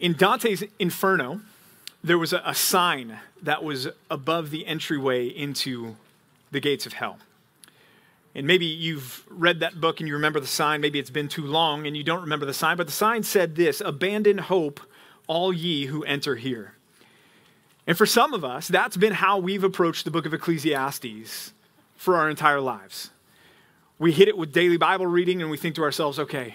In Dante's Inferno, there was a sign that was above the entryway into the gates of hell. And maybe you've read that book and you remember the sign. Maybe it's been too long and you don't remember the sign. But the sign said this: "Abandon hope, all ye who enter here." And for some of us, that's been how we've approached the book of Ecclesiastes for our entire lives. We hit it with daily Bible reading and we think to ourselves, okay,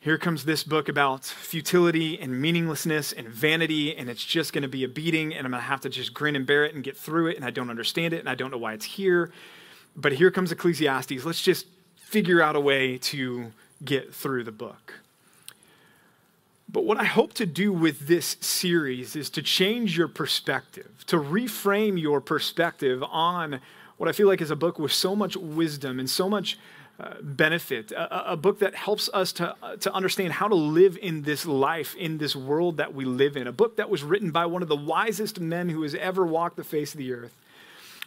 here comes this book about futility and meaninglessness and vanity, and it's just going to be a beating, and I'm going to have to just grin and bear it and get through it, and I don't understand it, and I don't know why it's here. But here comes Ecclesiastes. Let's just figure out a way to get through the book. But what I hope to do with this series is to change your perspective, to reframe your perspective on what I feel like is a book with so much wisdom and so much benefit, a book that helps us to understand how to live in this life, in this world that we live in, a book that was written by one of the wisest men who has ever walked the face of the earth,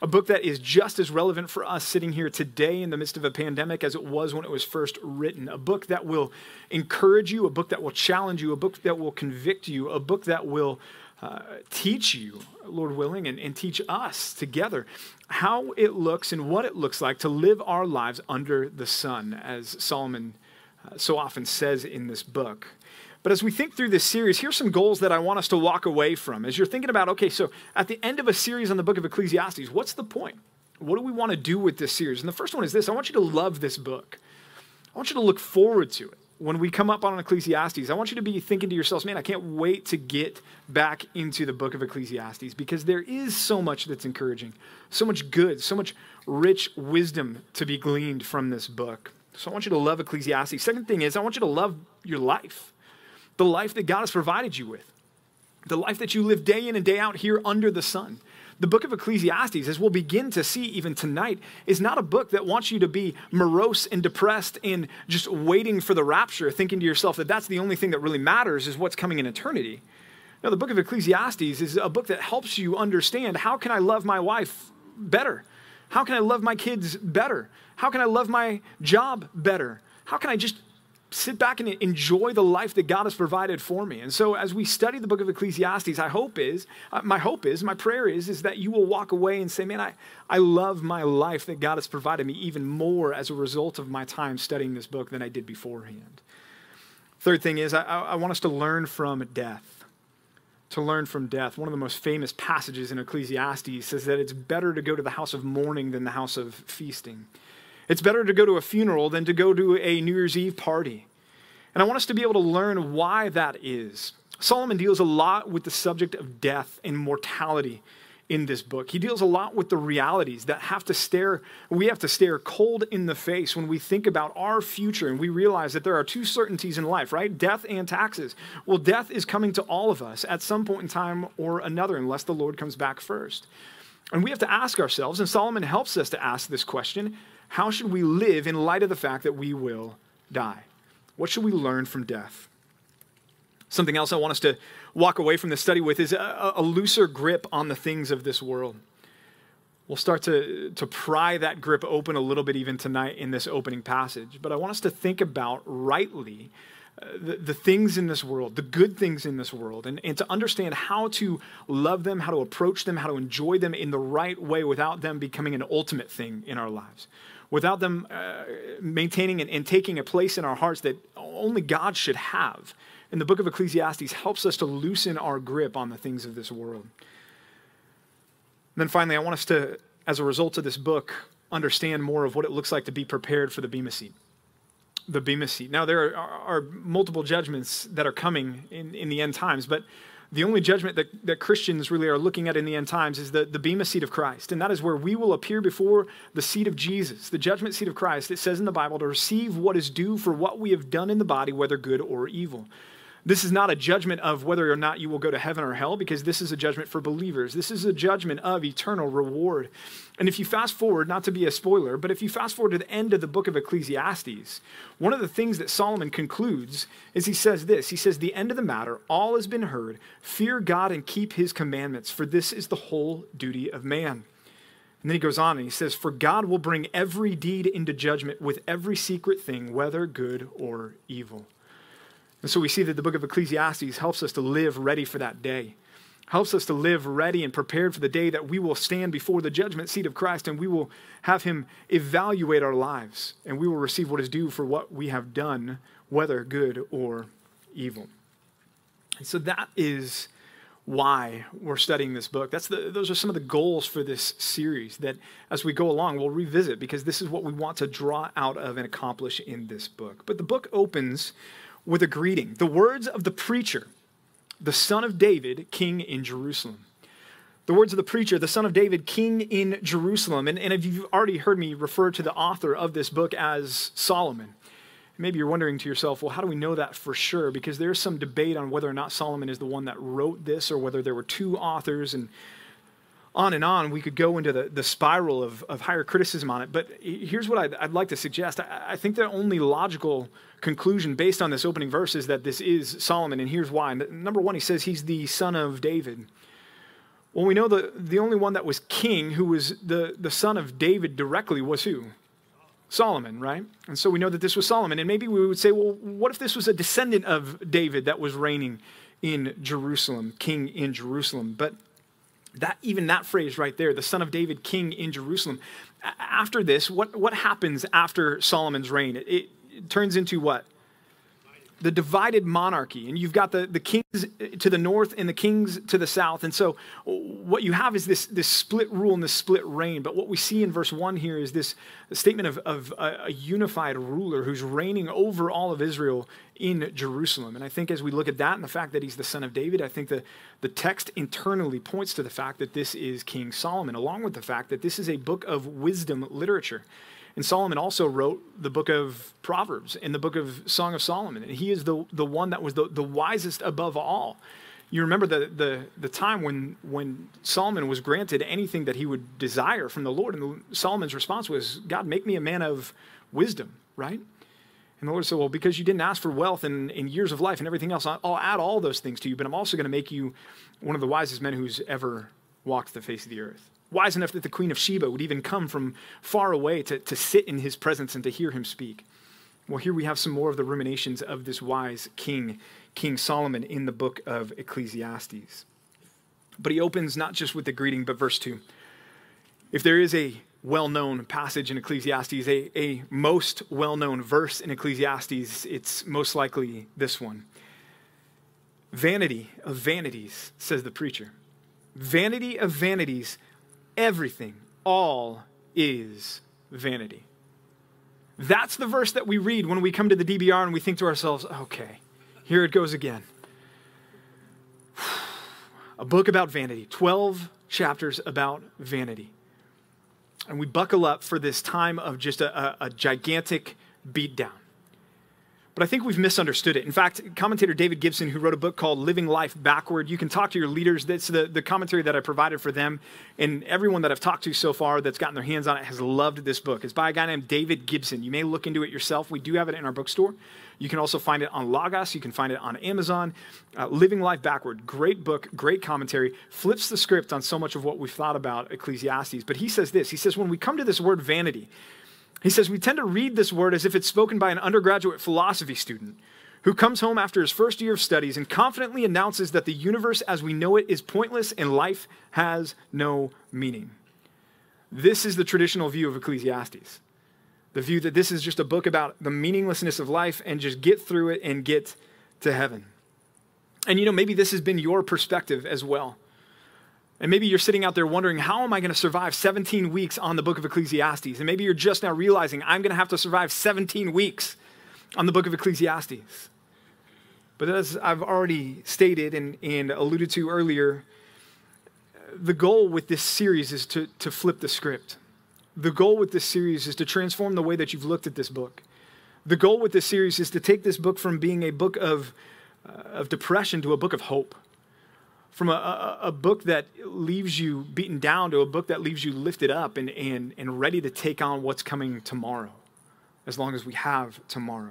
a book that is just as relevant for us sitting here today in the midst of a pandemic as it was when it was first written, a book that will encourage you, a book that will challenge you, a book that will convict you, a book that will teach you, Lord willing, and teach us together how it looks and what it looks like to live our lives under the sun, as Solomon so often says in this book. But as we think through this series, here's some goals that I want us to walk away from. As you're thinking about, okay, so at the end of a series on the book of Ecclesiastes, what's the point? What do we want to do with this series? And the first one is this: I want you to love this book. I want you to look forward to it. When we come up on Ecclesiastes, I want you to be thinking to yourselves, man, I can't wait to get back into the book of Ecclesiastes, because there is so much that's encouraging, so much good, so much rich wisdom to be gleaned from this book. So I want you to love Ecclesiastes. Second thing is, I want you to love your life, the life that God has provided you with, the life that you live day in and day out here under the sun. The book of Ecclesiastes, as we'll begin to see even tonight, is not a book that wants you to be morose and depressed and just waiting for the rapture, thinking to yourself that that's the only thing that really matters is what's coming in eternity. No, the book of Ecclesiastes is a book that helps you understand, how can I love my wife better? How can I love my kids better? How can I love my job better? How can I just sit back and enjoy the life that God has provided for me? And so as we study the book of Ecclesiastes, my prayer is that you will walk away and say, man, I love my life that God has provided me even more as a result of my time studying this book than I did beforehand. Third thing is, I want us to learn from death, One of the most famous passages in Ecclesiastes says that it's better to go to the house of mourning than the house of feasting. It's better to go to a funeral than to go to a New Year's Eve party. And I want us to be able to learn why that is. Solomon deals a lot with the subject of death and mortality in this book. He deals a lot with the realities that we have to stare cold in the face when we think about our future and we realize that there are two certainties in life, right? Death and taxes. Well, death is coming to all of us at some point in time or another, unless the Lord comes back first. And we have to ask ourselves, and Solomon helps us to ask this question: how should we live in light of the fact that we will die? What should we learn from death? Something else I want us to walk away from this study with is a looser grip on the things of this world. We'll start to pry that grip open a little bit even tonight in this opening passage. But I want us to think about rightly the things in this world, the good things in this world, and to understand how to love them, how to approach them, how to enjoy them in the right way without them becoming an ultimate thing in our lives, without them maintaining and taking a place in our hearts that only God should have. And the book of Ecclesiastes helps us to loosen our grip on the things of this world. And then finally, I want us to, as a result of this book, understand more of what it looks like to be prepared for the Bema Seat. The Bema Seat. Now, there are multiple judgments that are coming in the end times, but the only judgment that Christians really are looking at in the end times is the Bema Seat of Christ. And that is where we will appear before the seat of Jesus, the judgment seat of Christ. It says in the Bible to receive what is due for what we have done in the body, whether good or evil. This is not a judgment of whether or not you will go to heaven or hell, because this is a judgment for believers. This is a judgment of eternal reward. And if you fast forward, not to be a spoiler, but if you fast forward to the end of the book of Ecclesiastes, one of the things that Solomon concludes is he says this. He says, "The end of the matter, all has been heard. Fear God and keep his commandments, for this is the whole duty of man." And then he goes on and he says, "For God will bring every deed into judgment with every secret thing, whether good or evil." And so we see that the book of Ecclesiastes helps us to live ready for that day, helps us to live ready and prepared for the day that we will stand before the judgment seat of Christ, and we will have him evaluate our lives, and we will receive what is due for what we have done, whether good or evil. And so that is why we're studying this book. Those are some of the goals for this series that as we go along, we'll revisit, because this is what we want to draw out of and accomplish in this book. But the book opens with a greeting. The words of the preacher, the son of David, king in Jerusalem. The words of the preacher, the son of David, king in Jerusalem. And if you've already heard me refer to the author of this book as Solomon, maybe you're wondering to yourself, well, how do we know that for sure? Because there's some debate on whether or not Solomon is the one that wrote this, or whether there were two authors, and on. We could go into the spiral of higher criticism on it. But here's what I'd like to suggest. I think the only logical conclusion based on this opening verse is that this is Solomon, and here's why. Number one, he says he's the son of David. Well, we know the only one that was king who was the son of David directly was who? Solomon, right? And so we know that this was Solomon. And maybe we would say, well, what if this was a descendant of David that was reigning in Jerusalem, king in Jerusalem? But that phrase right there, the son of David, king in Jerusalem, after this, what happens after Solomon's reign? It turns into what? The divided monarchy. And you've got the kings to the north and the kings to the south. And so what you have is this split rule and this split reign. But what we see in verse 1 here is this statement of a unified ruler who's reigning over all of Israel in Jerusalem. And I think as we look at that and the fact that he's the son of David, I think the text internally points to the fact that this is King Solomon, along with the fact that this is a book of wisdom literature. And Solomon also wrote the book of Proverbs and the book of Song of Solomon. And he is the one that was the wisest above all. You remember the time when Solomon was granted anything that he would desire from the Lord. And Solomon's response was, God, make me a man of wisdom, right? And the Lord said, well, because you didn't ask for wealth and years of life and everything else, I'll add all those things to you. But I'm also going to make you one of the wisest men who's ever walked the face of the earth. Wise enough that the Queen of Sheba would even come from far away to sit in his presence and to hear him speak. Well, here we have some more of the ruminations of this wise king, King Solomon, in the book of Ecclesiastes. But he opens not just with the greeting, but verse 2. If there is a well-known passage in Ecclesiastes, a most well-known verse in Ecclesiastes, it's most likely this one. Vanity of vanities, says the preacher. Vanity of vanities, everything, all is vanity. That's the verse that we read when we come to the DBR and we think to ourselves, okay, here it goes again. A book about vanity, 12 chapters about vanity. And we buckle up for this time of just a gigantic beatdown. But I think we've misunderstood it. In fact, commentator David Gibson, who wrote a book called Living Life Backward, you can talk to your leaders. That's the commentary that I provided for them. And everyone that I've talked to so far that's gotten their hands on it has loved this book. It's by a guy named David Gibson. You may look into it yourself. We do have it in our bookstore. You can also find it on Lagos. You can find it on Amazon. Living Life Backward, great book, great commentary, flips the script on so much of what we've thought about Ecclesiastes. But he says this. He says, when we come to this word vanity, he says, we tend to read this word as if it's spoken by an undergraduate philosophy student who comes home after his first year of studies and confidently announces that the universe as we know it is pointless and life has no meaning. This is the traditional view of Ecclesiastes, the view that this is just a book about the meaninglessness of life and just get through it and get to heaven. And you know, maybe this has been your perspective as well. And maybe you're sitting out there wondering, how am I going to survive 17 weeks on the book of Ecclesiastes? And maybe you're just now realizing I'm going to have to survive 17 weeks on the book of Ecclesiastes. But as I've already stated and alluded to earlier, the goal with this series is to flip the script. The goal with this series is to transform the way that you've looked at this book. The goal with this series is to take this book from being a book of depression to a book of hope. From a book that leaves you beaten down to a book that leaves you lifted up and ready to take on what's coming tomorrow, as long as we have tomorrow.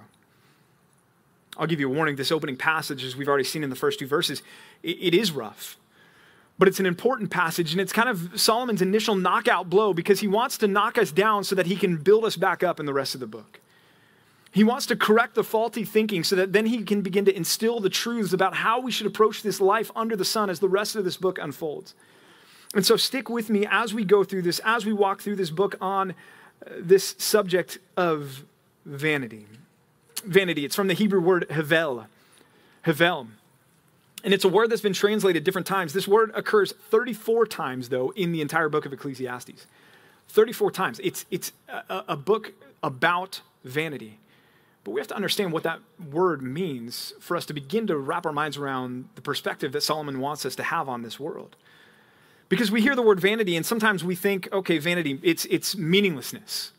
I'll give you a warning, this opening passage, as we've already seen in the first two verses, it is rough, but it's an important passage, and it's kind of Solomon's initial knockout blow because he wants to knock us down so that he can build us back up in the rest of the book. He wants to correct the faulty thinking so that then he can begin to instill the truths about how we should approach this life under the sun as the rest of this book unfolds. And so stick with me as we go through this, as we walk through this book on this subject of vanity. Vanity, it's from the Hebrew word havel, havel. And it's a word that's been translated different times. This word occurs 34 times, though, in the entire book of Ecclesiastes. 34 times. It's a book about vanity. But we have to understand what that word means for us to begin to wrap our minds around the perspective that Solomon wants us to have on this world. Because we hear the word vanity, and sometimes we think, okay, vanity, it's meaninglessness.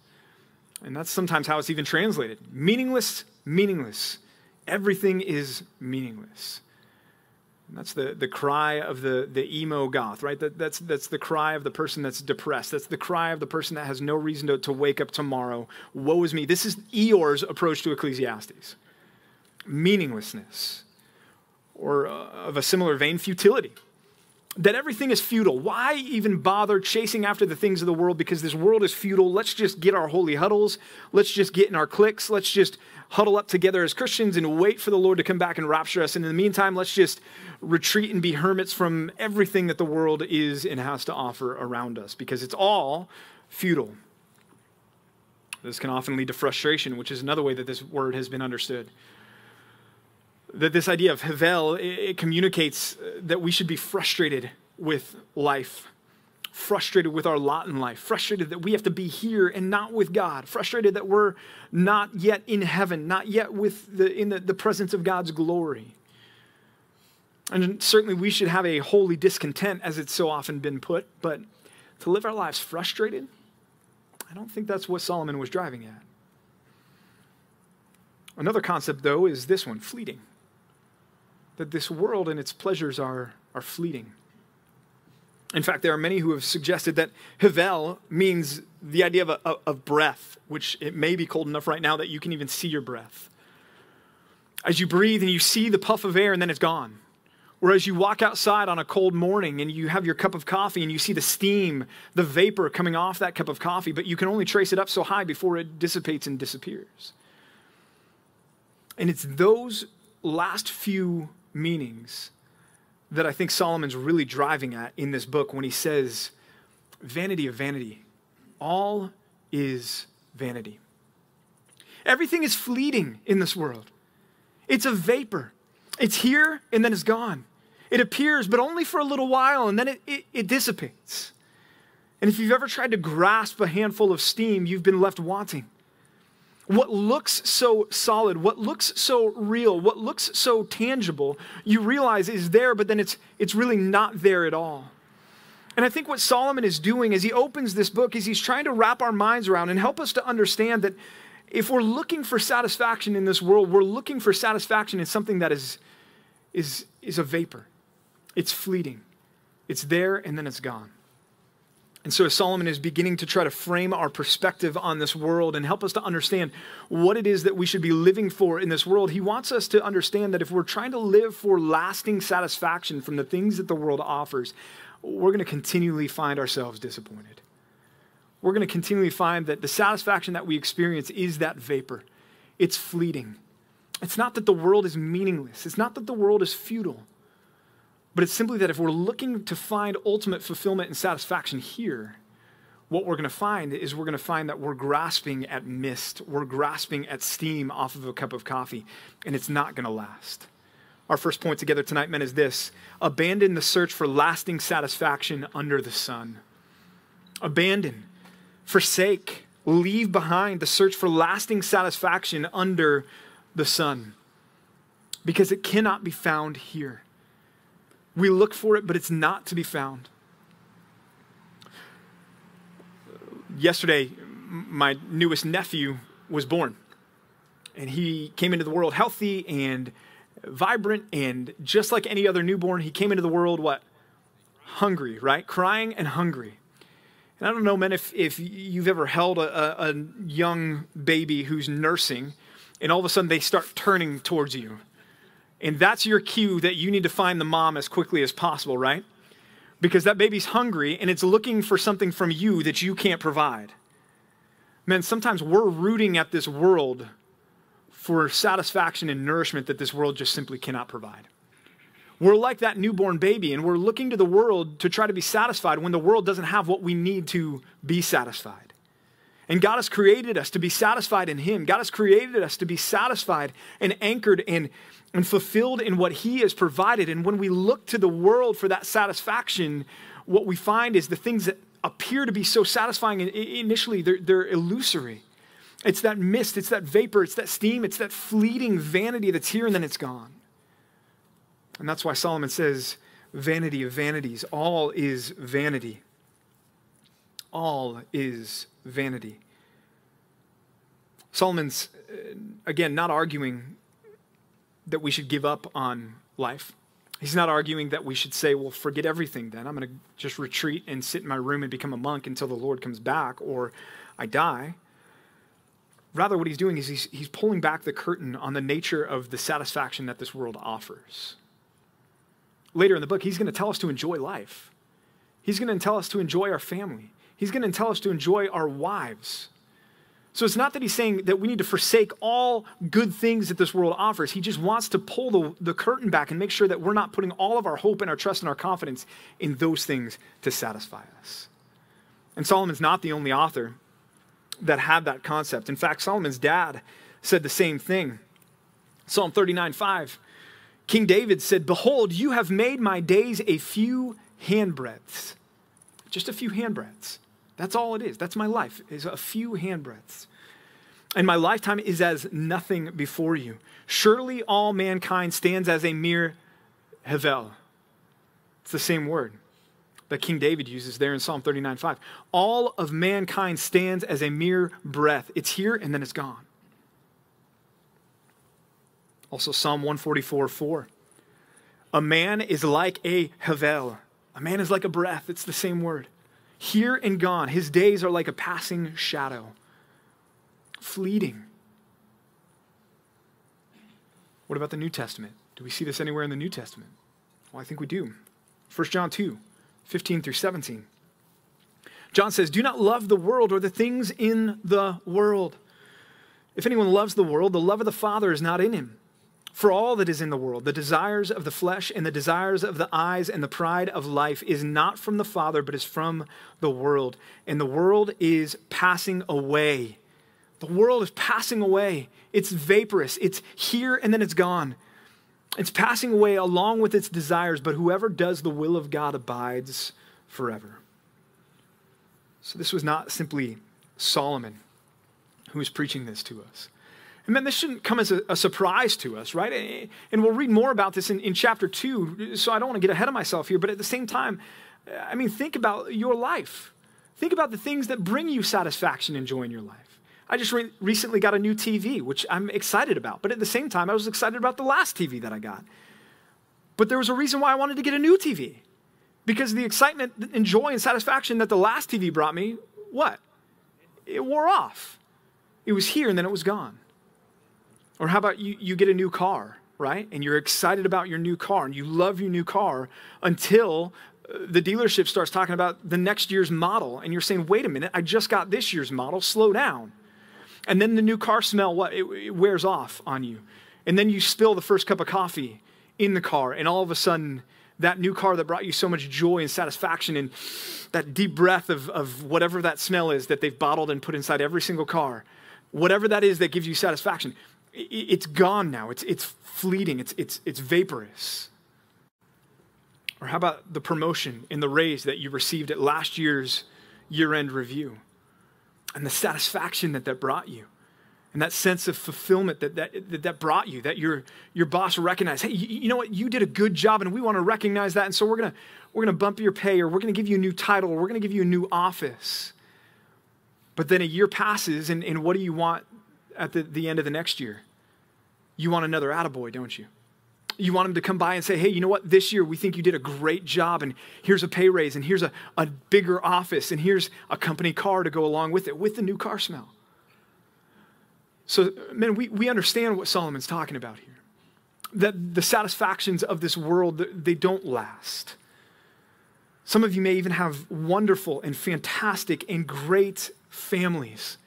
And that's sometimes how it's even translated. Meaningless, meaningless. Everything is meaningless. And that's the cry of the emo goth, right? That's the cry of the person that's depressed. That's the cry of the person that has no reason to wake up tomorrow. Woe is me. This is Eeyore's approach to Ecclesiastes. Meaninglessness. Or of a similar vein, futility. That everything is futile. Why even bother chasing after the things of the world? Because this world is futile. Let's just get our holy huddles. Let's just get in our cliques. Let's just huddle up together as Christians and wait for the Lord to come back and rapture us. And in the meantime, let's just retreat and be hermits from everything that the world is and has to offer around us, because it's all futile. This can often lead to frustration, which is another way that this word has been understood. That this idea of havel, it communicates that we should be frustrated with life, frustrated with our lot in life, frustrated that we have to be here and not with God, frustrated that we're not yet in heaven, not yet with in the presence of God's glory. And certainly we should have a holy discontent, as it's so often been put, but to live our lives frustrated, I don't think that's what Solomon was driving at. Another concept, though, is this one, fleeting. That this world and its pleasures are fleeting. In fact, there are many who have suggested that havel means the idea of breath, which it may be cold enough right now that you can even see your breath. As you breathe and you see the puff of air and then it's gone. Or as you walk outside on a cold morning and you have your cup of coffee and you see the steam, the vapor coming off that cup of coffee, but you can only trace it up so high before it dissipates and disappears. And it's those last few meanings that I think Solomon's really driving at in this book when he says, vanity of vanity, all is vanity. Everything is fleeting in this world. It's a vapor. It's here and then it's gone. It appears, but only for a little while, and then it dissipates. And if you've ever tried to grasp a handful of steam, you've been left wanting. What looks so solid, what looks so real, what looks so tangible, you realize is there, but then it's really not there at all. And I think what Solomon is doing as he opens this book is he's trying to wrap our minds around and help us to understand that if we're looking for satisfaction in this world, we're looking for satisfaction in something that is a vapor. It's fleeting. It's there and then it's gone. And so Solomon is beginning to try to frame our perspective on this world and help us to understand what it is that we should be living for in this world. He wants us to understand that if we're trying to live for lasting satisfaction from the things that the world offers, we're going to continually find ourselves disappointed. We're going to continually find that the satisfaction that we experience is that vapor. It's fleeting. It's not that the world is meaningless. It's not that the world is futile. But it's simply that if we're looking to find ultimate fulfillment and satisfaction here, what we're going to find is we're going to find that we're grasping at mist, we're grasping at steam off of a cup of coffee, and it's not going to last. Our first point together tonight, men, is this: abandon the search for lasting satisfaction under the sun. Abandon, forsake, leave behind the search for lasting satisfaction under the sun, because it cannot be found here. We look for it, but it's not to be found. Yesterday, my newest nephew was born, and he came into the world healthy and vibrant, and just like any other newborn, he came into the world, what? Hungry, right? Crying and hungry. And I don't know, men, if you've ever held a young baby who's nursing, and all of a sudden they start turning towards you. And that's your cue that you need to find the mom as quickly as possible, right? Because that baby's hungry and it's looking for something from you that you can't provide. Man, sometimes we're rooting at this world for satisfaction and nourishment that this world just simply cannot provide. We're like that newborn baby, and we're looking to the world to try to be satisfied when the world doesn't have what we need to be satisfied. And God has created us to be satisfied in Him. God has created us to be satisfied and anchored and fulfilled in what He has provided. And when we look to the world for that satisfaction, what we find is the things that appear to be so satisfying initially, they're illusory. It's that mist, it's that vapor, it's that steam, it's that fleeting vanity that's here and then it's gone. And that's why Solomon says, vanity of vanities, all is vanity. All is vanity. Solomon's, again, not arguing that we should give up on life. He's not arguing that we should say, well, forget everything then. I'm going to just retreat and sit in my room and become a monk until the Lord comes back or I die. Rather, what he's doing is he's pulling back the curtain on the nature of the satisfaction that this world offers. Later in the book, he's going to tell us to enjoy life. He's going to tell us to enjoy our family. He's going to tell us to enjoy our wives. So it's not that he's saying that we need to forsake all good things that this world offers. He just wants to pull the curtain back and make sure that we're not putting all of our hope and our trust and our confidence in those things to satisfy us. And Solomon's not the only author that had that concept. In fact, Solomon's dad said the same thing. Psalm 39:5, King David said, "Behold, you have made my days a few handbreadths." Just a few handbreadths. That's all it is. That's my life, is a few handbreadths. "And my lifetime is as nothing before you. Surely all mankind stands as a mere havel." It's the same word that King David uses there in Psalm 39:5. All of mankind stands as a mere breath. It's here and then it's gone. Also Psalm 144:4. "A man is like a havel." A man is like a breath. It's the same word. Here and gone. His days are like a passing shadow. Fleeting. What about the New Testament? Do we see this anywhere in the New Testament? Well, I think we do. First John 2:15-17. John says, "Do not love the world or the things in the world. If anyone loves the world, the love of the Father is not in him. For all that is in the world, the desires of the flesh and the desires of the eyes and the pride of life is not from the Father, but is from the world. And the world is passing away." The world is passing away. It's vaporous. It's here and then it's gone. It's passing away along with its desires, but whoever does the will of God abides forever. So this was not simply Solomon who was preaching this to us. And man, this shouldn't come as a surprise to us, right? And we'll read more about this in chapter 2, so I don't want to get ahead of myself here. But at the same time, I mean, think about your life. Think about the things that bring you satisfaction and joy in your life. I just recently got a new TV, which I'm excited about. But at the same time, I was excited about the last TV that I got. But there was a reason why I wanted to get a new TV. Because the excitement and joy and satisfaction that the last TV brought me, what? It wore off. It was here and then it was gone. Or how about you get a new car, right? And you're excited about your new car and you love your new car until the dealership starts talking about the next year's model. And you're saying, wait a minute, I just got this year's model, slow down. And then the new car smell, what? It wears off on you. And then you spill the first cup of coffee in the car and all of a sudden that new car that brought you so much joy and satisfaction and that deep breath of whatever that smell is that they've bottled and put inside every single car, whatever that is that gives you satisfaction, it's gone now. It's fleeting. It's vaporous. Or how about the promotion and the raise that you received at last year's year-end review and the satisfaction that brought you and that sense of fulfillment that brought you, that your boss recognized, hey, you know what? You did a good job and we want to recognize that. And so we're going to bump your pay or we're going to give you a new title or we're going to give you a new office. But then a year passes and what do you want at the end of the next year? You want another attaboy, don't you? You want him to come by and say, hey, you know what? This year we think you did a great job and here's a pay raise and here's a bigger office and here's a company car to go along with it with the new car smell. So, man, we understand what Solomon's talking about here. That the satisfactions of this world, they don't last. Some of you may even have wonderful and fantastic and great families.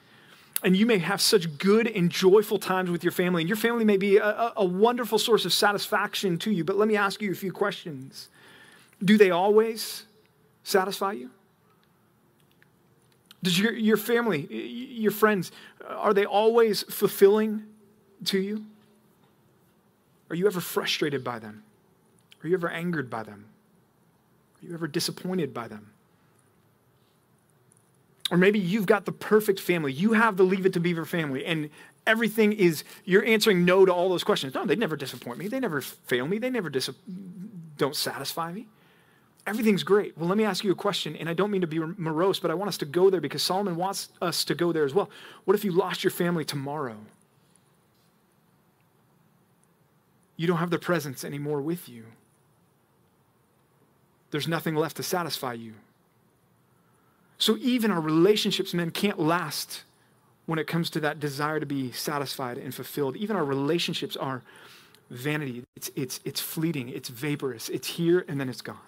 And you may have such good and joyful times with your family, and your family may be a wonderful source of satisfaction to you. But let me ask you a few questions. Do they always satisfy you? Does your family, your friends, are they always fulfilling to you? Are you ever frustrated by them? Are you ever angered by them? Are you ever disappointed by them? Or maybe you've got the perfect family. You have the Leave It to Beaver family, and everything is, you're answering no to all those questions. No, they never disappoint me. They never fail me. They never don't satisfy me. Everything's great. Well, let me ask you a question, and I don't mean to be morose, but I want us to go there because Solomon wants us to go there as well. What if you lost your family tomorrow? You don't have their presence anymore with you. There's nothing left to satisfy you. So even our relationships, men, can't last when it comes to that desire to be satisfied and fulfilled. Even our relationships are vanity. It's fleeting. It's vaporous. It's here and then it's gone.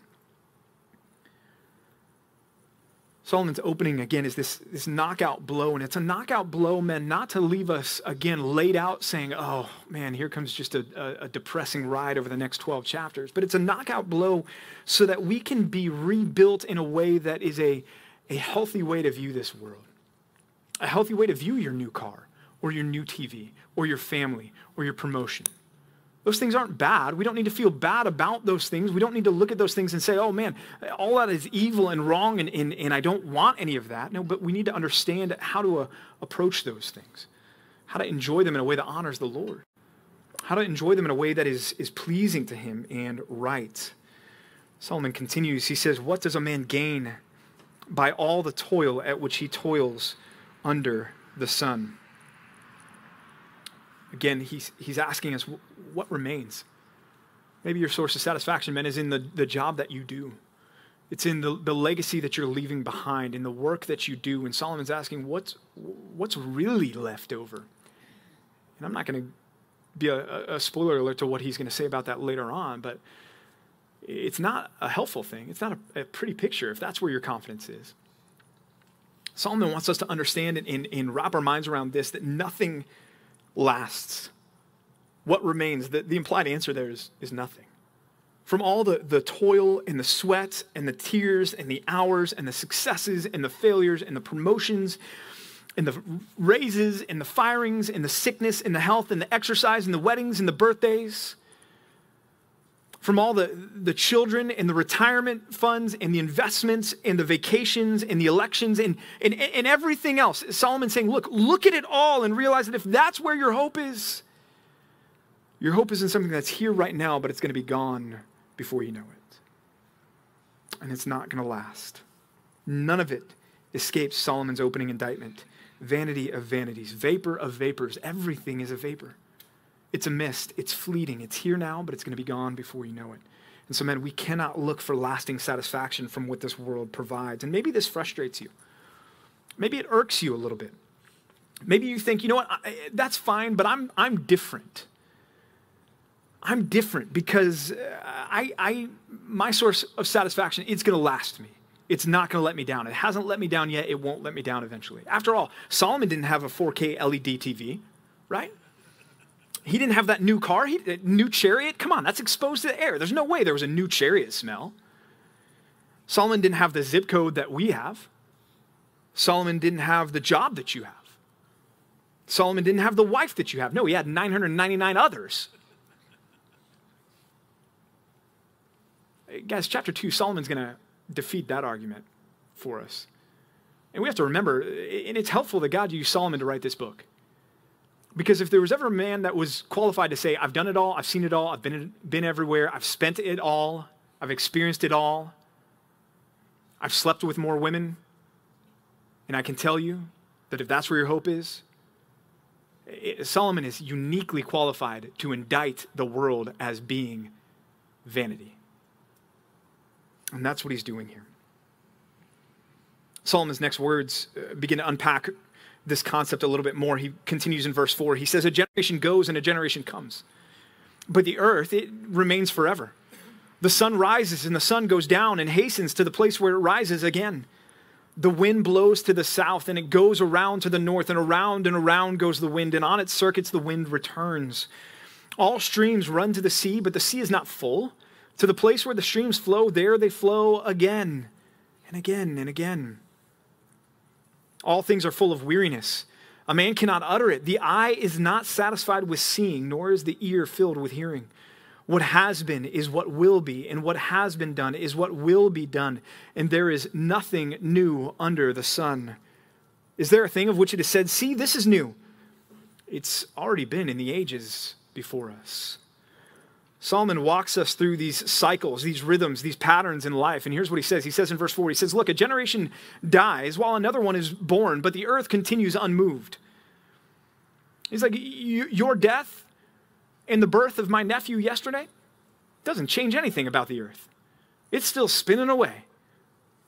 Solomon's opening again is this knockout blow, and it's a knockout blow, men, not to leave us again laid out saying, oh man, here comes just a depressing ride over the next 12 chapters, but it's a knockout blow so that we can be rebuilt in a way that is a healthy way to view this world, a healthy way to view your new car or your new TV or your family or your promotion. Those things aren't bad. We don't need to feel bad about those things. We don't need to look at those things and say, oh man, all that is evil and wrong and I don't want any of that. No, but we need to understand how to approach those things, how to enjoy them in a way that honors the Lord, how to enjoy them in a way that is pleasing to him and right. Solomon continues. He says, what does a man gain by all the toil at which he toils under the sun? Again, he's asking us, what remains? Maybe your source of satisfaction, men, is in the job that you do. It's in the legacy that you're leaving behind, in the work that you do. And Solomon's asking, what's really left over? And I'm not going to be a spoiler alert to what he's going to say about that later on, but it's not a helpful thing. It's not a pretty picture if that's where your confidence is. Solomon wants us to understand and wrap our minds around this, that nothing lasts. What remains? The implied answer there is nothing. From all the toil and the sweat and the tears and the hours and the successes and the failures and the promotions and the raises and the firings and the sickness and the health and the exercise and the weddings and the birthdays, from all the children and the retirement funds and the investments and the vacations and the elections and everything else. Solomon's saying, look at it all and realize that if that's where your hope is in something that's here right now, but it's going to be gone before you know it. And it's not going to last. None of it escapes Solomon's opening indictment. Vanity of vanities, vapor of vapors. Everything is a vapor. It's a mist. It's fleeting. It's here now, but it's going to be gone before you know it. And so, men, we cannot look for lasting satisfaction from what this world provides. And maybe this frustrates you. Maybe it irks you a little bit. Maybe you think, you know what, that's fine, but I'm different. I'm different because my source of satisfaction, it's going to last me. It's not going to let me down. It hasn't let me down yet. It won't let me down eventually. After all, Solomon didn't have a 4K LED TV, right? He didn't have that new car, that new chariot. Come on, that's exposed to the air. There's no way there was a new chariot smell. Solomon didn't have the zip code that we have. Solomon didn't have the job that you have. Solomon didn't have the wife that you have. No, he had 999 others. Guys, chapter 2, Solomon's going to defeat that argument for us. And we have to remember, and it's helpful that God used Solomon to write this book. Because if there was ever a man that was qualified to say, I've done it all, I've seen it all, I've been everywhere, I've spent it all, I've experienced it all, I've slept with more women, and I can tell you that if that's where your hope is, Solomon is uniquely qualified to indict the world as being vanity. And that's what he's doing here. Solomon's next words begin to unpack this concept a little bit more. He continues in verse 4. He says, a generation goes and a generation comes, but the earth, it remains forever. The sun rises and the sun goes down and hastens to the place where it rises again. the wind blows to the south and it goes around to the north, and around goes the wind, and on its circuits the wind returns. All streams run to the sea, but the sea is not full. To the place where the streams flow, there they flow again and again and again. All things are full of weariness. A man cannot utter it. The eye is not satisfied with seeing, nor is the ear filled with hearing. What has been is what will be, and what has been done is what will be done, and there is nothing new under the sun. Is there a thing of which it is said, see, this is new? It's already been in the ages before us. Solomon walks us through these cycles, these rhythms, these patterns in life, and here's what he says. He says in verse 4, he says, look, a generation dies while another one is born, but the earth continues unmoved. He's like, your death and the birth of my nephew yesterday doesn't change anything about the earth. It's still spinning away,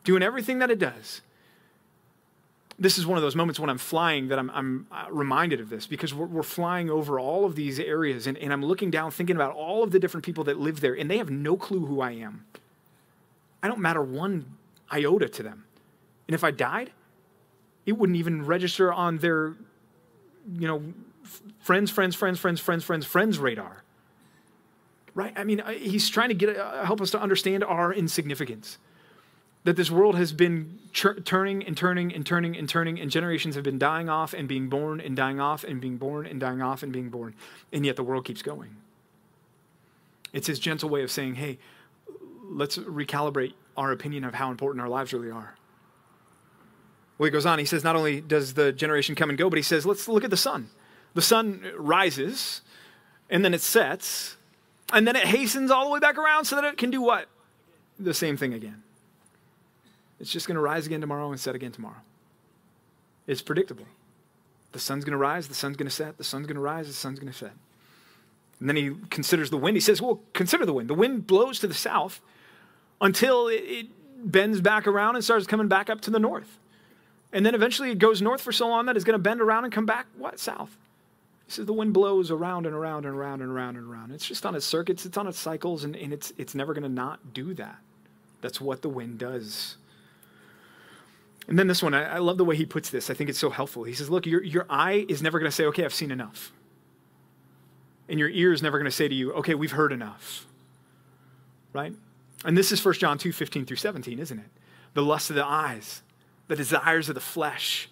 doing everything that it does. This is one of those moments when I'm flying that I'm reminded of this, because we're flying over all of these areas and I'm looking down thinking about all of the different people that live there, and they have no clue who I am. I don't matter one iota to them. And if I died, it wouldn't even register on their, friends radar, right? I mean, he's trying to help us to understand our insignificance, that this world has been turning, and generations have been dying off and being born and dying off and being born and dying off and being born, and yet the world keeps going. It's his gentle way of saying, hey, let's recalibrate our opinion of how important our lives really are. Well, he goes on, he says, not only does the generation come and go, but he says, let's look at the sun. The sun rises, and then it sets, and then it hastens all the way back around so that it can do what? The same thing again. It's just going to rise again tomorrow and set again tomorrow. It's predictable. The sun's going to rise, the sun's going to set, the sun's going to rise, the sun's going to set. And then he considers the wind. He says, well, consider the wind. The wind blows to the south until it bends back around and starts coming back up to the north. And then eventually it goes north for so long that it's going to bend around and come back, what, south? He says the wind blows around and around and around and around and around. It's just on its circuits, it's on its cycles, and it's never going to not do that. That's what the wind does. And then this one, I love the way he puts this. I think it's so helpful. He says, look, your eye is never going to say, okay, I've seen enough. And your ear is never going to say to you, okay, we've heard enough, right? And this is 1 John 2, 15 through 17, isn't it? The lust of the eyes, the desires of the flesh,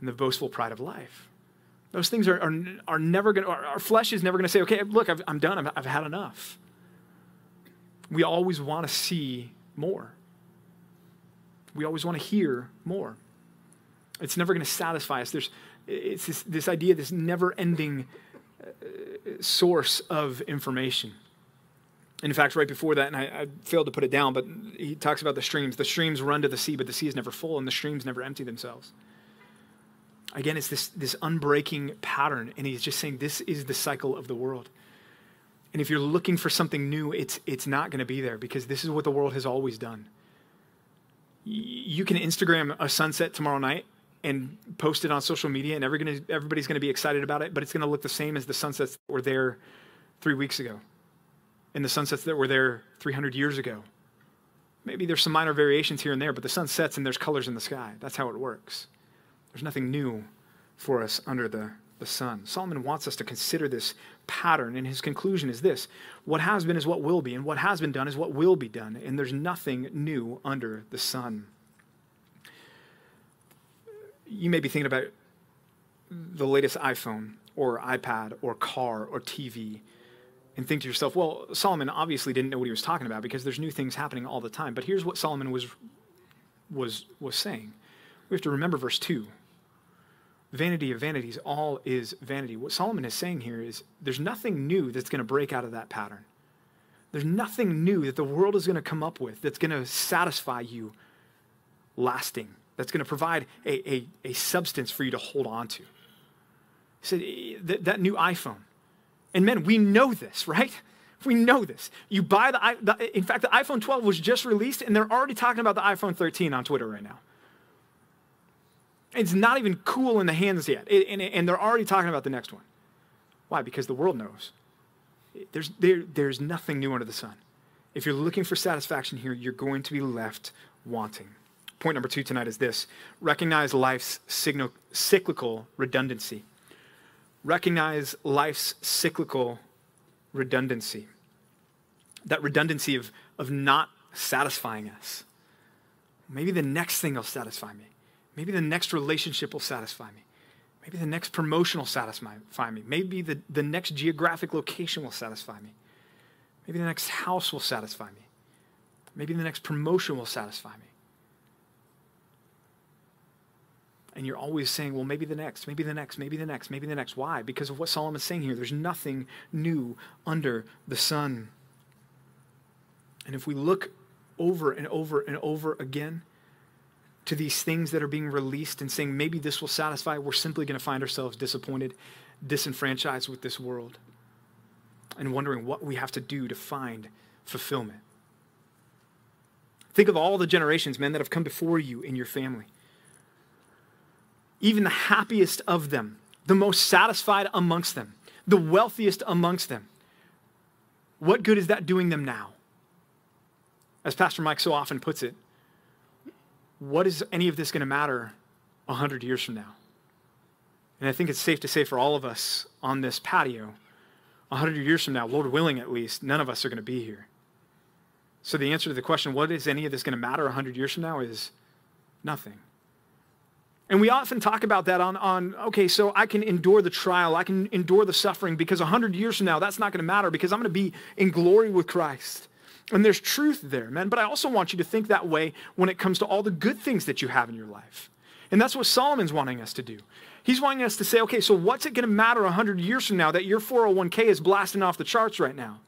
and the boastful pride of life. Those things are never going to, our flesh is never going to say, okay, look, I'm done. I've had enough. We always want to see more. We always want to hear more. It's never going to satisfy us. It's this idea, this never-ending source of information. In fact, right before that, and I failed to put it down, but he talks about the streams. The streams run to the sea, but the sea is never full, and the streams never empty themselves. Again, it's this unbreaking pattern, and he's just saying this is the cycle of the world. And if you're looking for something new, it's not going to be there, because this is what the world has always done. You can Instagram a sunset tomorrow night and post it on social media, and everybody's going to be excited about it, but it's going to look the same as the sunsets that were there 3 weeks ago and the sunsets that were there 300 years ago. Maybe there's some minor variations here and there, but the sun sets and there's colors in the sky. That's how it works. There's nothing new for us under the sun. Solomon wants us to consider this pattern, and his conclusion is this: what has been is what will be, and what has been done is what will be done, and there's nothing new under the sun. You may be thinking about the latest iPhone or iPad or car or TV and think to yourself, well, Solomon obviously didn't know what he was talking about because there's new things happening all the time. But here's what Solomon was saying. We have to remember verse 2. Vanity of vanities, all is vanity. What Solomon is saying here is there's nothing new that's going to break out of that pattern. There's nothing new that the world is going to come up with that's going to satisfy you lasting, that's going to provide a substance for you to hold on to. He said, that new iPhone. And men, we know this, right? We know this. You buy in fact, the iPhone 12 was just released, and they're already talking about the iPhone 13 on Twitter right now. It's not even cool in the hands yet. And they're already talking about the next one. Why? Because the world knows. There's nothing new under the sun. If you're looking for satisfaction here, you're going to be left wanting. Point number two tonight is this: recognize life's cyclical redundancy. Recognize life's cyclical redundancy. That redundancy of not satisfying us. Maybe the next thing will satisfy me. Maybe the next relationship will satisfy me. Maybe the next promotion will satisfy me. Maybe the next geographic location will satisfy me. Maybe the next house will satisfy me. Maybe the next promotion will satisfy me. And you're always saying, well, maybe the next, maybe the next, maybe the next, maybe the next. Why? Because of what Solomon's saying here. There's nothing new under the sun. And if we look over and over and over again to these things that are being released and saying, maybe this will satisfy, we're simply going to find ourselves disappointed, disenfranchised with this world, and wondering what we have to do to find fulfillment. Think of all the generations, men, that have come before you in your family. Even the happiest of them, the most satisfied amongst them, the wealthiest amongst them. What good is that doing them now? As Pastor Mike so often puts it, what is any of this going to matter 100 years from now? And I think it's safe to say for all of us on this patio, 100 years from now, Lord willing at least, none of us are going to be here. So the answer to the question, what is any of this going to matter 100 years from now, is nothing. And we often talk about that okay, so I can endure the trial, I can endure the suffering, because 100 years from now, that's not going to matter, because I'm going to be in glory with Christ. And there's truth there, man. But I also want you to think that way when it comes to all the good things that you have in your life. And that's what Solomon's wanting us to do. He's wanting us to say, okay, so what's it going to matter 100 years from now that your 401k is blasting off the charts right now?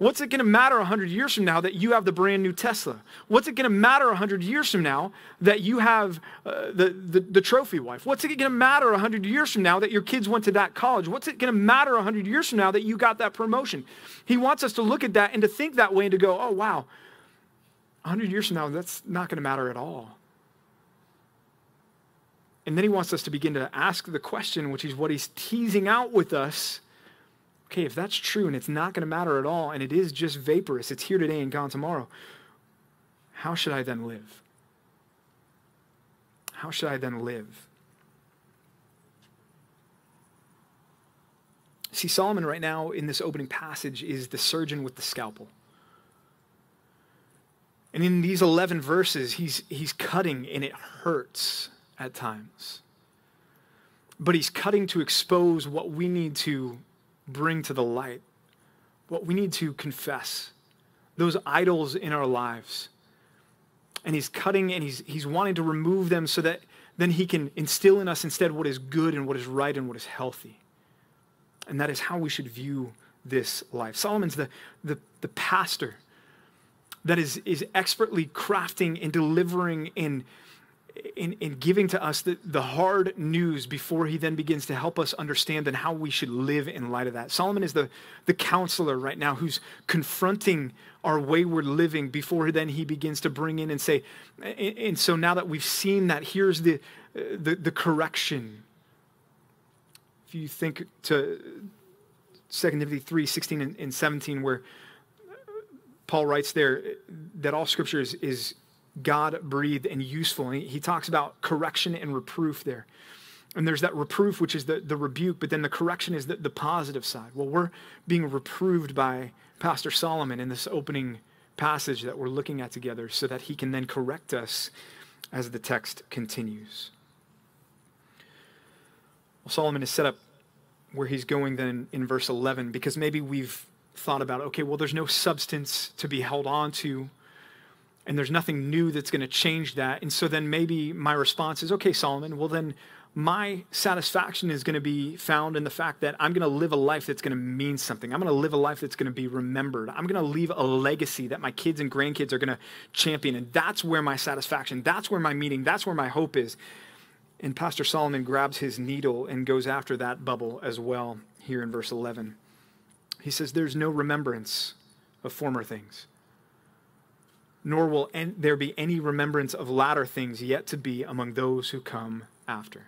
What's it going to matter 100 years from now that you have the brand new Tesla? What's it going to matter 100 years from now that you have the trophy wife? What's it going to matter 100 years from now that your kids went to that college? What's it going to matter 100 years from now that you got that promotion? He wants us to look at that and to think that way and to go, oh, wow, 100 years from now, that's not going to matter at all. And then he wants us to begin to ask the question, which is what he's teasing out with us. Okay, if that's true and it's not going to matter at all and it is just vaporous, it's here today and gone tomorrow, how should I then live? How should I then live? See, Solomon right now in this opening passage is the surgeon with the scalpel. And in these 11 verses, he's cutting and it hurts at times. But he's cutting to expose what we need to bring to the light, what we need to confess, those idols in our lives. And he's cutting and he's wanting to remove them so that then he can instill in us instead what is good and what is right and what is healthy. And that is how we should view this life. Solomon's the pastor that is expertly crafting and delivering in giving to us the hard news before he then begins to help us understand then how we should live in light of that. Solomon is the counselor right now who's confronting our wayward living before then he begins to bring in and say, and so now that we've seen that, here's the correction. If you think to 2 Timothy 3:16 and 17, where Paul writes there that all scripture is God-breathed and useful. And he talks about correction and reproof there. And there's that reproof, which is the rebuke, but then the correction is the positive side. Well, we're being reproved by Pastor Solomon in this opening passage that we're looking at together so that he can then correct us as the text continues. Well, Solomon is set up where he's going then in verse 11, because maybe we've thought about, okay, well, there's no substance to be held on to, and there's nothing new that's going to change that. And so then maybe my response is, okay, Solomon, well then my satisfaction is going to be found in the fact that I'm going to live a life that's going to mean something. I'm going to live a life that's going to be remembered. I'm going to leave a legacy that my kids and grandkids are going to champion. And that's where my satisfaction, that's where my meaning, that's where my hope is. And Pastor Solomon grabs his needle and goes after that bubble as well here in verse 11. He says, there's no remembrance of former things, nor will there be any remembrance of latter things yet to be among those who come after.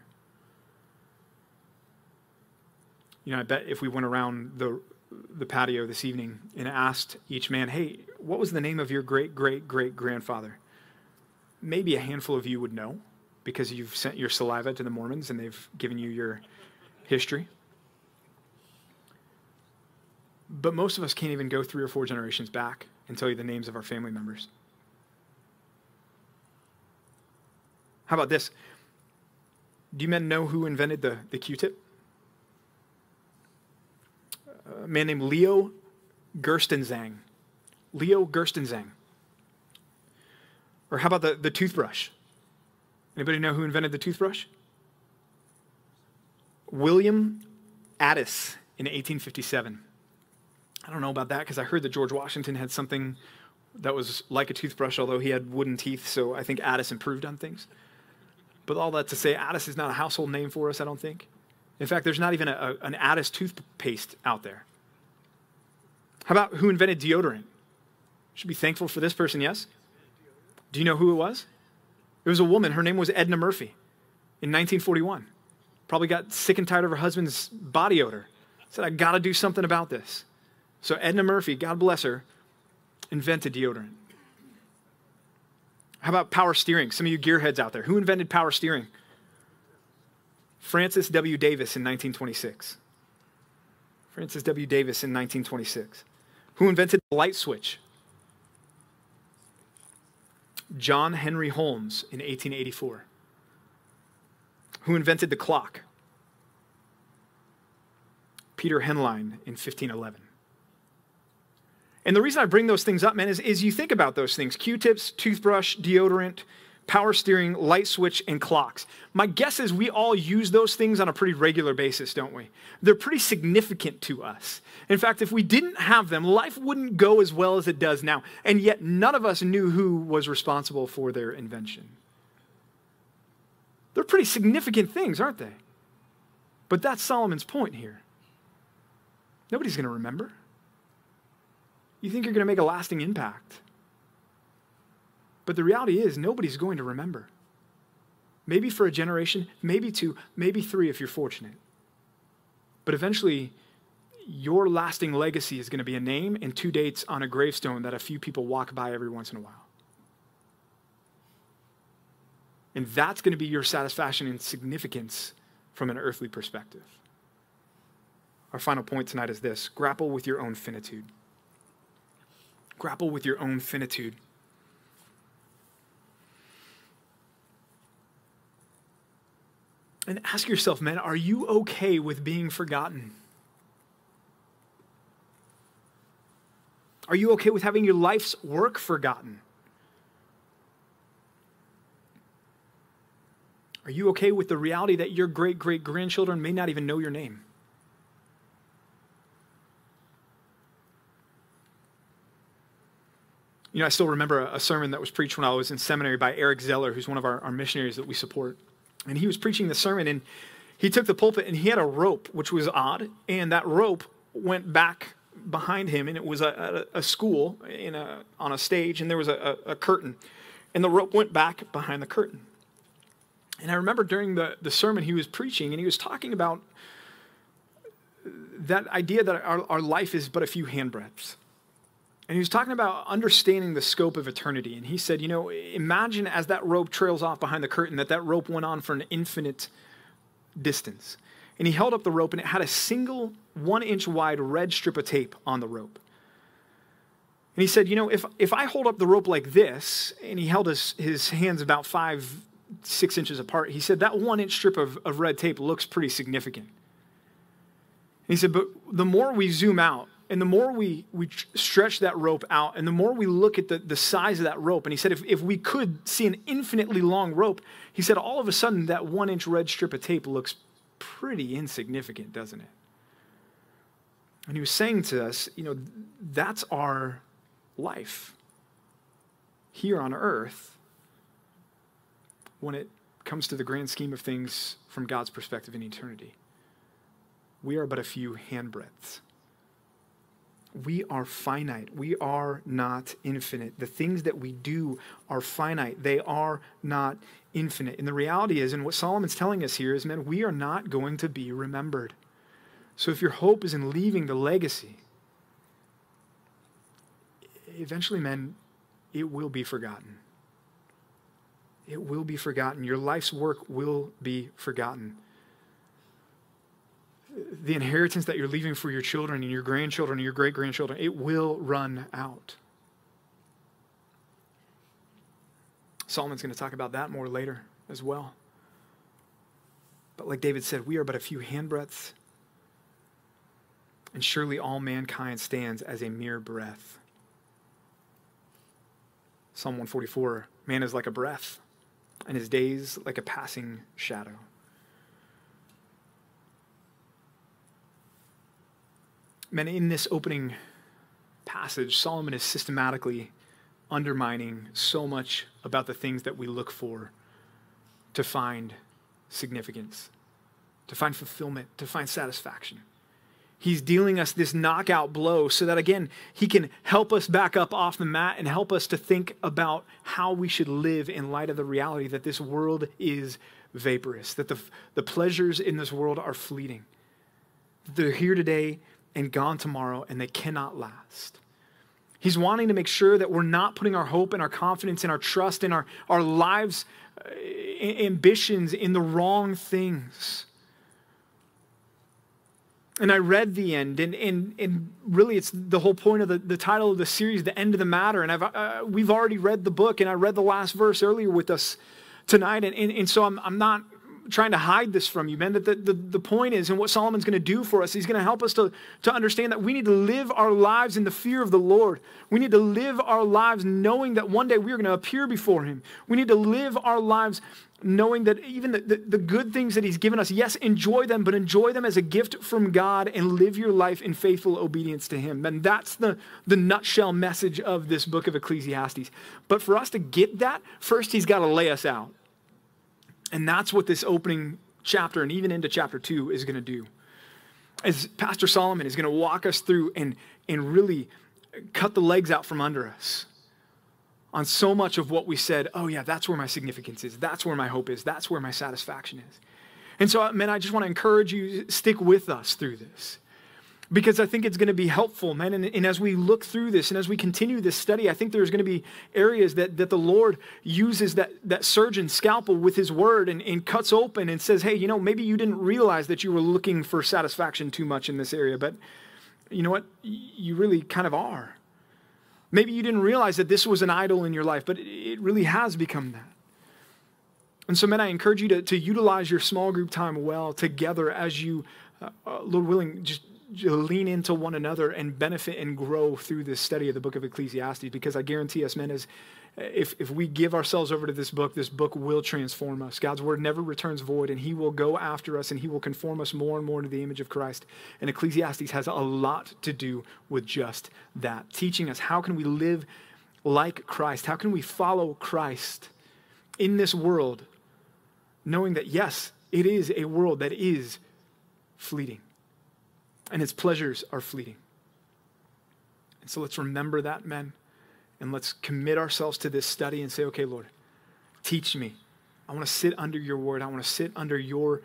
You know, I bet if we went around the patio this evening and asked each man, hey, what was the name of your great-great-great-grandfather? maybe a handful of you would know because you've sent your saliva to the Mormons and they've given you your history. But most of us can't even go 3 or 4 generations back and tell you the names of our family members. How about this? Do you men know who invented the Q-tip? A man named Leo Gerstenzang. Leo Gerstenzang. Or how about the toothbrush? Anybody know who invented the toothbrush? William Addis in 1857. I don't know about that because I heard that George Washington had something that was like a toothbrush, although he had wooden teeth, so I think Addis improved on things. But all that to say, Addis is not a household name for us, I don't think. In fact, there's not even an Addis toothpaste out there. How about who invented deodorant? Should be thankful for this person, yes? Do you know who it was? It was a woman. Her name was Edna Murphy in 1941. Probably got sick and tired of her husband's body odor. Said, I got to do something about this. So Edna Murphy, God bless her, invented deodorant. How about power steering? Some of you gearheads out there. Who invented power steering? Francis W. Davis in 1926. Francis W. Davis in 1926. Who invented the light switch? John Henry Holmes in 1884. Who invented the clock? Peter Henlein in 1511. And the reason I bring those things up, man, is you think about those things. Q-tips, toothbrush, deodorant, power steering, light switch, and clocks. My guess is we all use those things on a pretty regular basis, don't we? They're pretty significant to us. In fact, if we didn't have them, life wouldn't go as well as it does now. And yet none of us knew who was responsible for their invention. They're pretty significant things, aren't they? But that's Solomon's point here. Nobody's going to remember. You think you're going to make a lasting impact. But the reality is nobody's going to remember. Maybe for a generation, maybe 2, maybe 3 if you're fortunate. But eventually, your lasting legacy is going to be a name and 2 dates on a gravestone that a few people walk by every once in a while. And that's going to be your satisfaction and significance from an earthly perspective. Our final point tonight is this: grapple with your own finitude. Grapple with your own finitude. And ask yourself, man, are you okay with being forgotten? Are you okay with having your life's work forgotten? Are you okay with the reality that your great-great-grandchildren may not even know your name? You know, I still remember a sermon that was preached when I was in seminary by Eric Zeller, who's one of our missionaries that we support. And he was preaching the sermon, and he took the pulpit, and he had a rope, which was odd. And that rope went back behind him, and it was a school on a stage, and there was a curtain. And the rope went back behind the curtain. And I remember during the sermon he was preaching, and he was talking about that idea that our life is but a few handbreadths. And he was talking about understanding the scope of eternity. And he said, you know, imagine as that rope trails off behind the curtain that rope went on for an infinite distance. And he held up the rope, and it had a single 1-inch wide red strip of tape on the rope. And he said, you know, if I hold up the rope like this, and he held his hands about 5-6 inches apart, he said that 1-inch strip of red tape looks pretty significant. And he said, but the more we zoom out, and the more we stretch that rope out, and the more we look at the size of that rope, and he said if we could see an infinitely long rope, he said all of a sudden that 1-inch red strip of tape looks pretty insignificant, doesn't it? And he was saying to us, you know, that's our life here on earth when it comes to the grand scheme of things from God's perspective in eternity. We are but a few handbreadths. We are finite. We are not infinite. The things that we do are finite. They are not infinite. And the reality is, and what Solomon's telling us here is, man, we are not going to be remembered. So if your hope is in leaving the legacy, eventually, man, it will be forgotten. It will be forgotten. Your life's work will be forgotten. The inheritance that you're leaving for your children and your grandchildren and your great-grandchildren, it will run out. Solomon's going to talk about that more later as well. But like David said, we are but a few handbreadths, and surely all mankind stands as a mere breath. Psalm 144, man is like a breath, and his days like a passing shadow. Man, in this opening passage, Solomon is systematically undermining so much about the things that we look for to find significance, to find fulfillment, to find satisfaction. He's dealing us this knockout blow so that, again, he can help us back up off the mat and help us to think about how we should live in light of the reality that this world is vaporous, that the pleasures in this world are fleeting. They're here today and gone tomorrow, and they cannot last. He's wanting to make sure that we're not putting our hope and our confidence and our trust and our lives' ambitions in the wrong things. And I read the end, and really it's the whole point of the title of the series, The End of the Matter. And we've already read the book, and I read the last verse earlier with us tonight. And so I'm not trying to hide this from you, man, that the point is, and what Solomon's going to do for us, he's going to help us to understand that we need to live our lives in the fear of the Lord. We need to live our lives knowing that one day we are going to appear before him. We need to live our lives knowing that even the good things that he's given us, yes, enjoy them, but enjoy them as a gift from God and live your life in faithful obedience to him. And that's the nutshell message of this book of Ecclesiastes. But for us to get that, first he's got to lay us out. And that's what this opening chapter and even into chapter 2 is going to do. As Pastor Solomon is going to walk us through and really cut the legs out from under us on so much of what we said, oh yeah, that's where my significance is. That's where my hope is. That's where my satisfaction is. And so, man, I just want to encourage you, stick with us through this, because I think it's going to be helpful, man. And as we look through this and as we continue this study, I think there's going to be areas that the Lord uses that surgeon's scalpel with his word and cuts open and says, hey, maybe you didn't realize that you were looking for satisfaction too much in this area, but you know what? You really kind of are. Maybe you didn't realize that this was an idol in your life, but it really has become that. And so, man, I encourage you to utilize your small group time well together as you, Lord willing, just lean into one another and benefit and grow through this study of the book of Ecclesiastes, because I guarantee us, men, if we give ourselves over to this book will transform us. God's word never returns void, and he will go after us, and he will conform us more and more to the image of Christ. And Ecclesiastes has a lot to do with just that, teaching us how can we live like Christ? How can we follow Christ in this world, knowing that, yes, it is a world that is fleeting, and its pleasures are fleeting. And so let's remember that, men, and let's commit ourselves to this study and say, okay, Lord, teach me. I want to sit under your word. I want to sit under your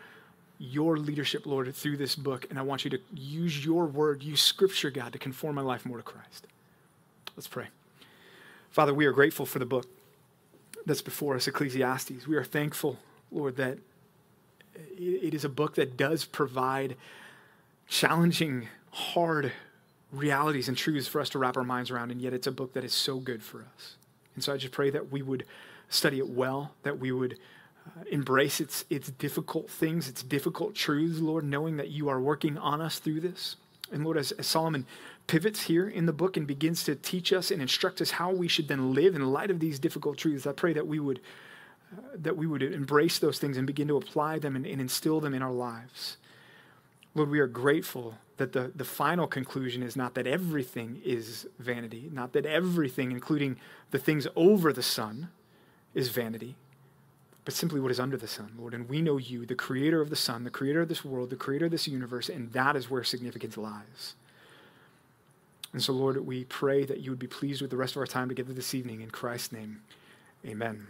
leadership, Lord, through this book, and I want you to use your word, use scripture, God, to conform my life more to Christ. Let's pray. Father, we are grateful for the book that's before us, Ecclesiastes. We are thankful, Lord, that it is a book that does provide challenging, hard realities and truths for us to wrap our minds around, and yet it's a book that is so good for us. And so I just pray that we would study it well, that we would embrace its difficult things, its difficult truths, Lord, knowing that you are working on us through this. And Lord, as Solomon pivots here in the book and begins to teach us and instruct us how we should then live in light of these difficult truths, I pray that we would embrace those things and begin to apply them and instill them in our lives. Lord, we are grateful that the final conclusion is not that everything is vanity, not that everything, including the things over the sun, is vanity, but simply what is under the sun, Lord. And we know you, the creator of the sun, the creator of this world, the creator of this universe, and that is where significance lies. And so, Lord, we pray that you would be pleased with the rest of our time together this evening. In Christ's name, amen.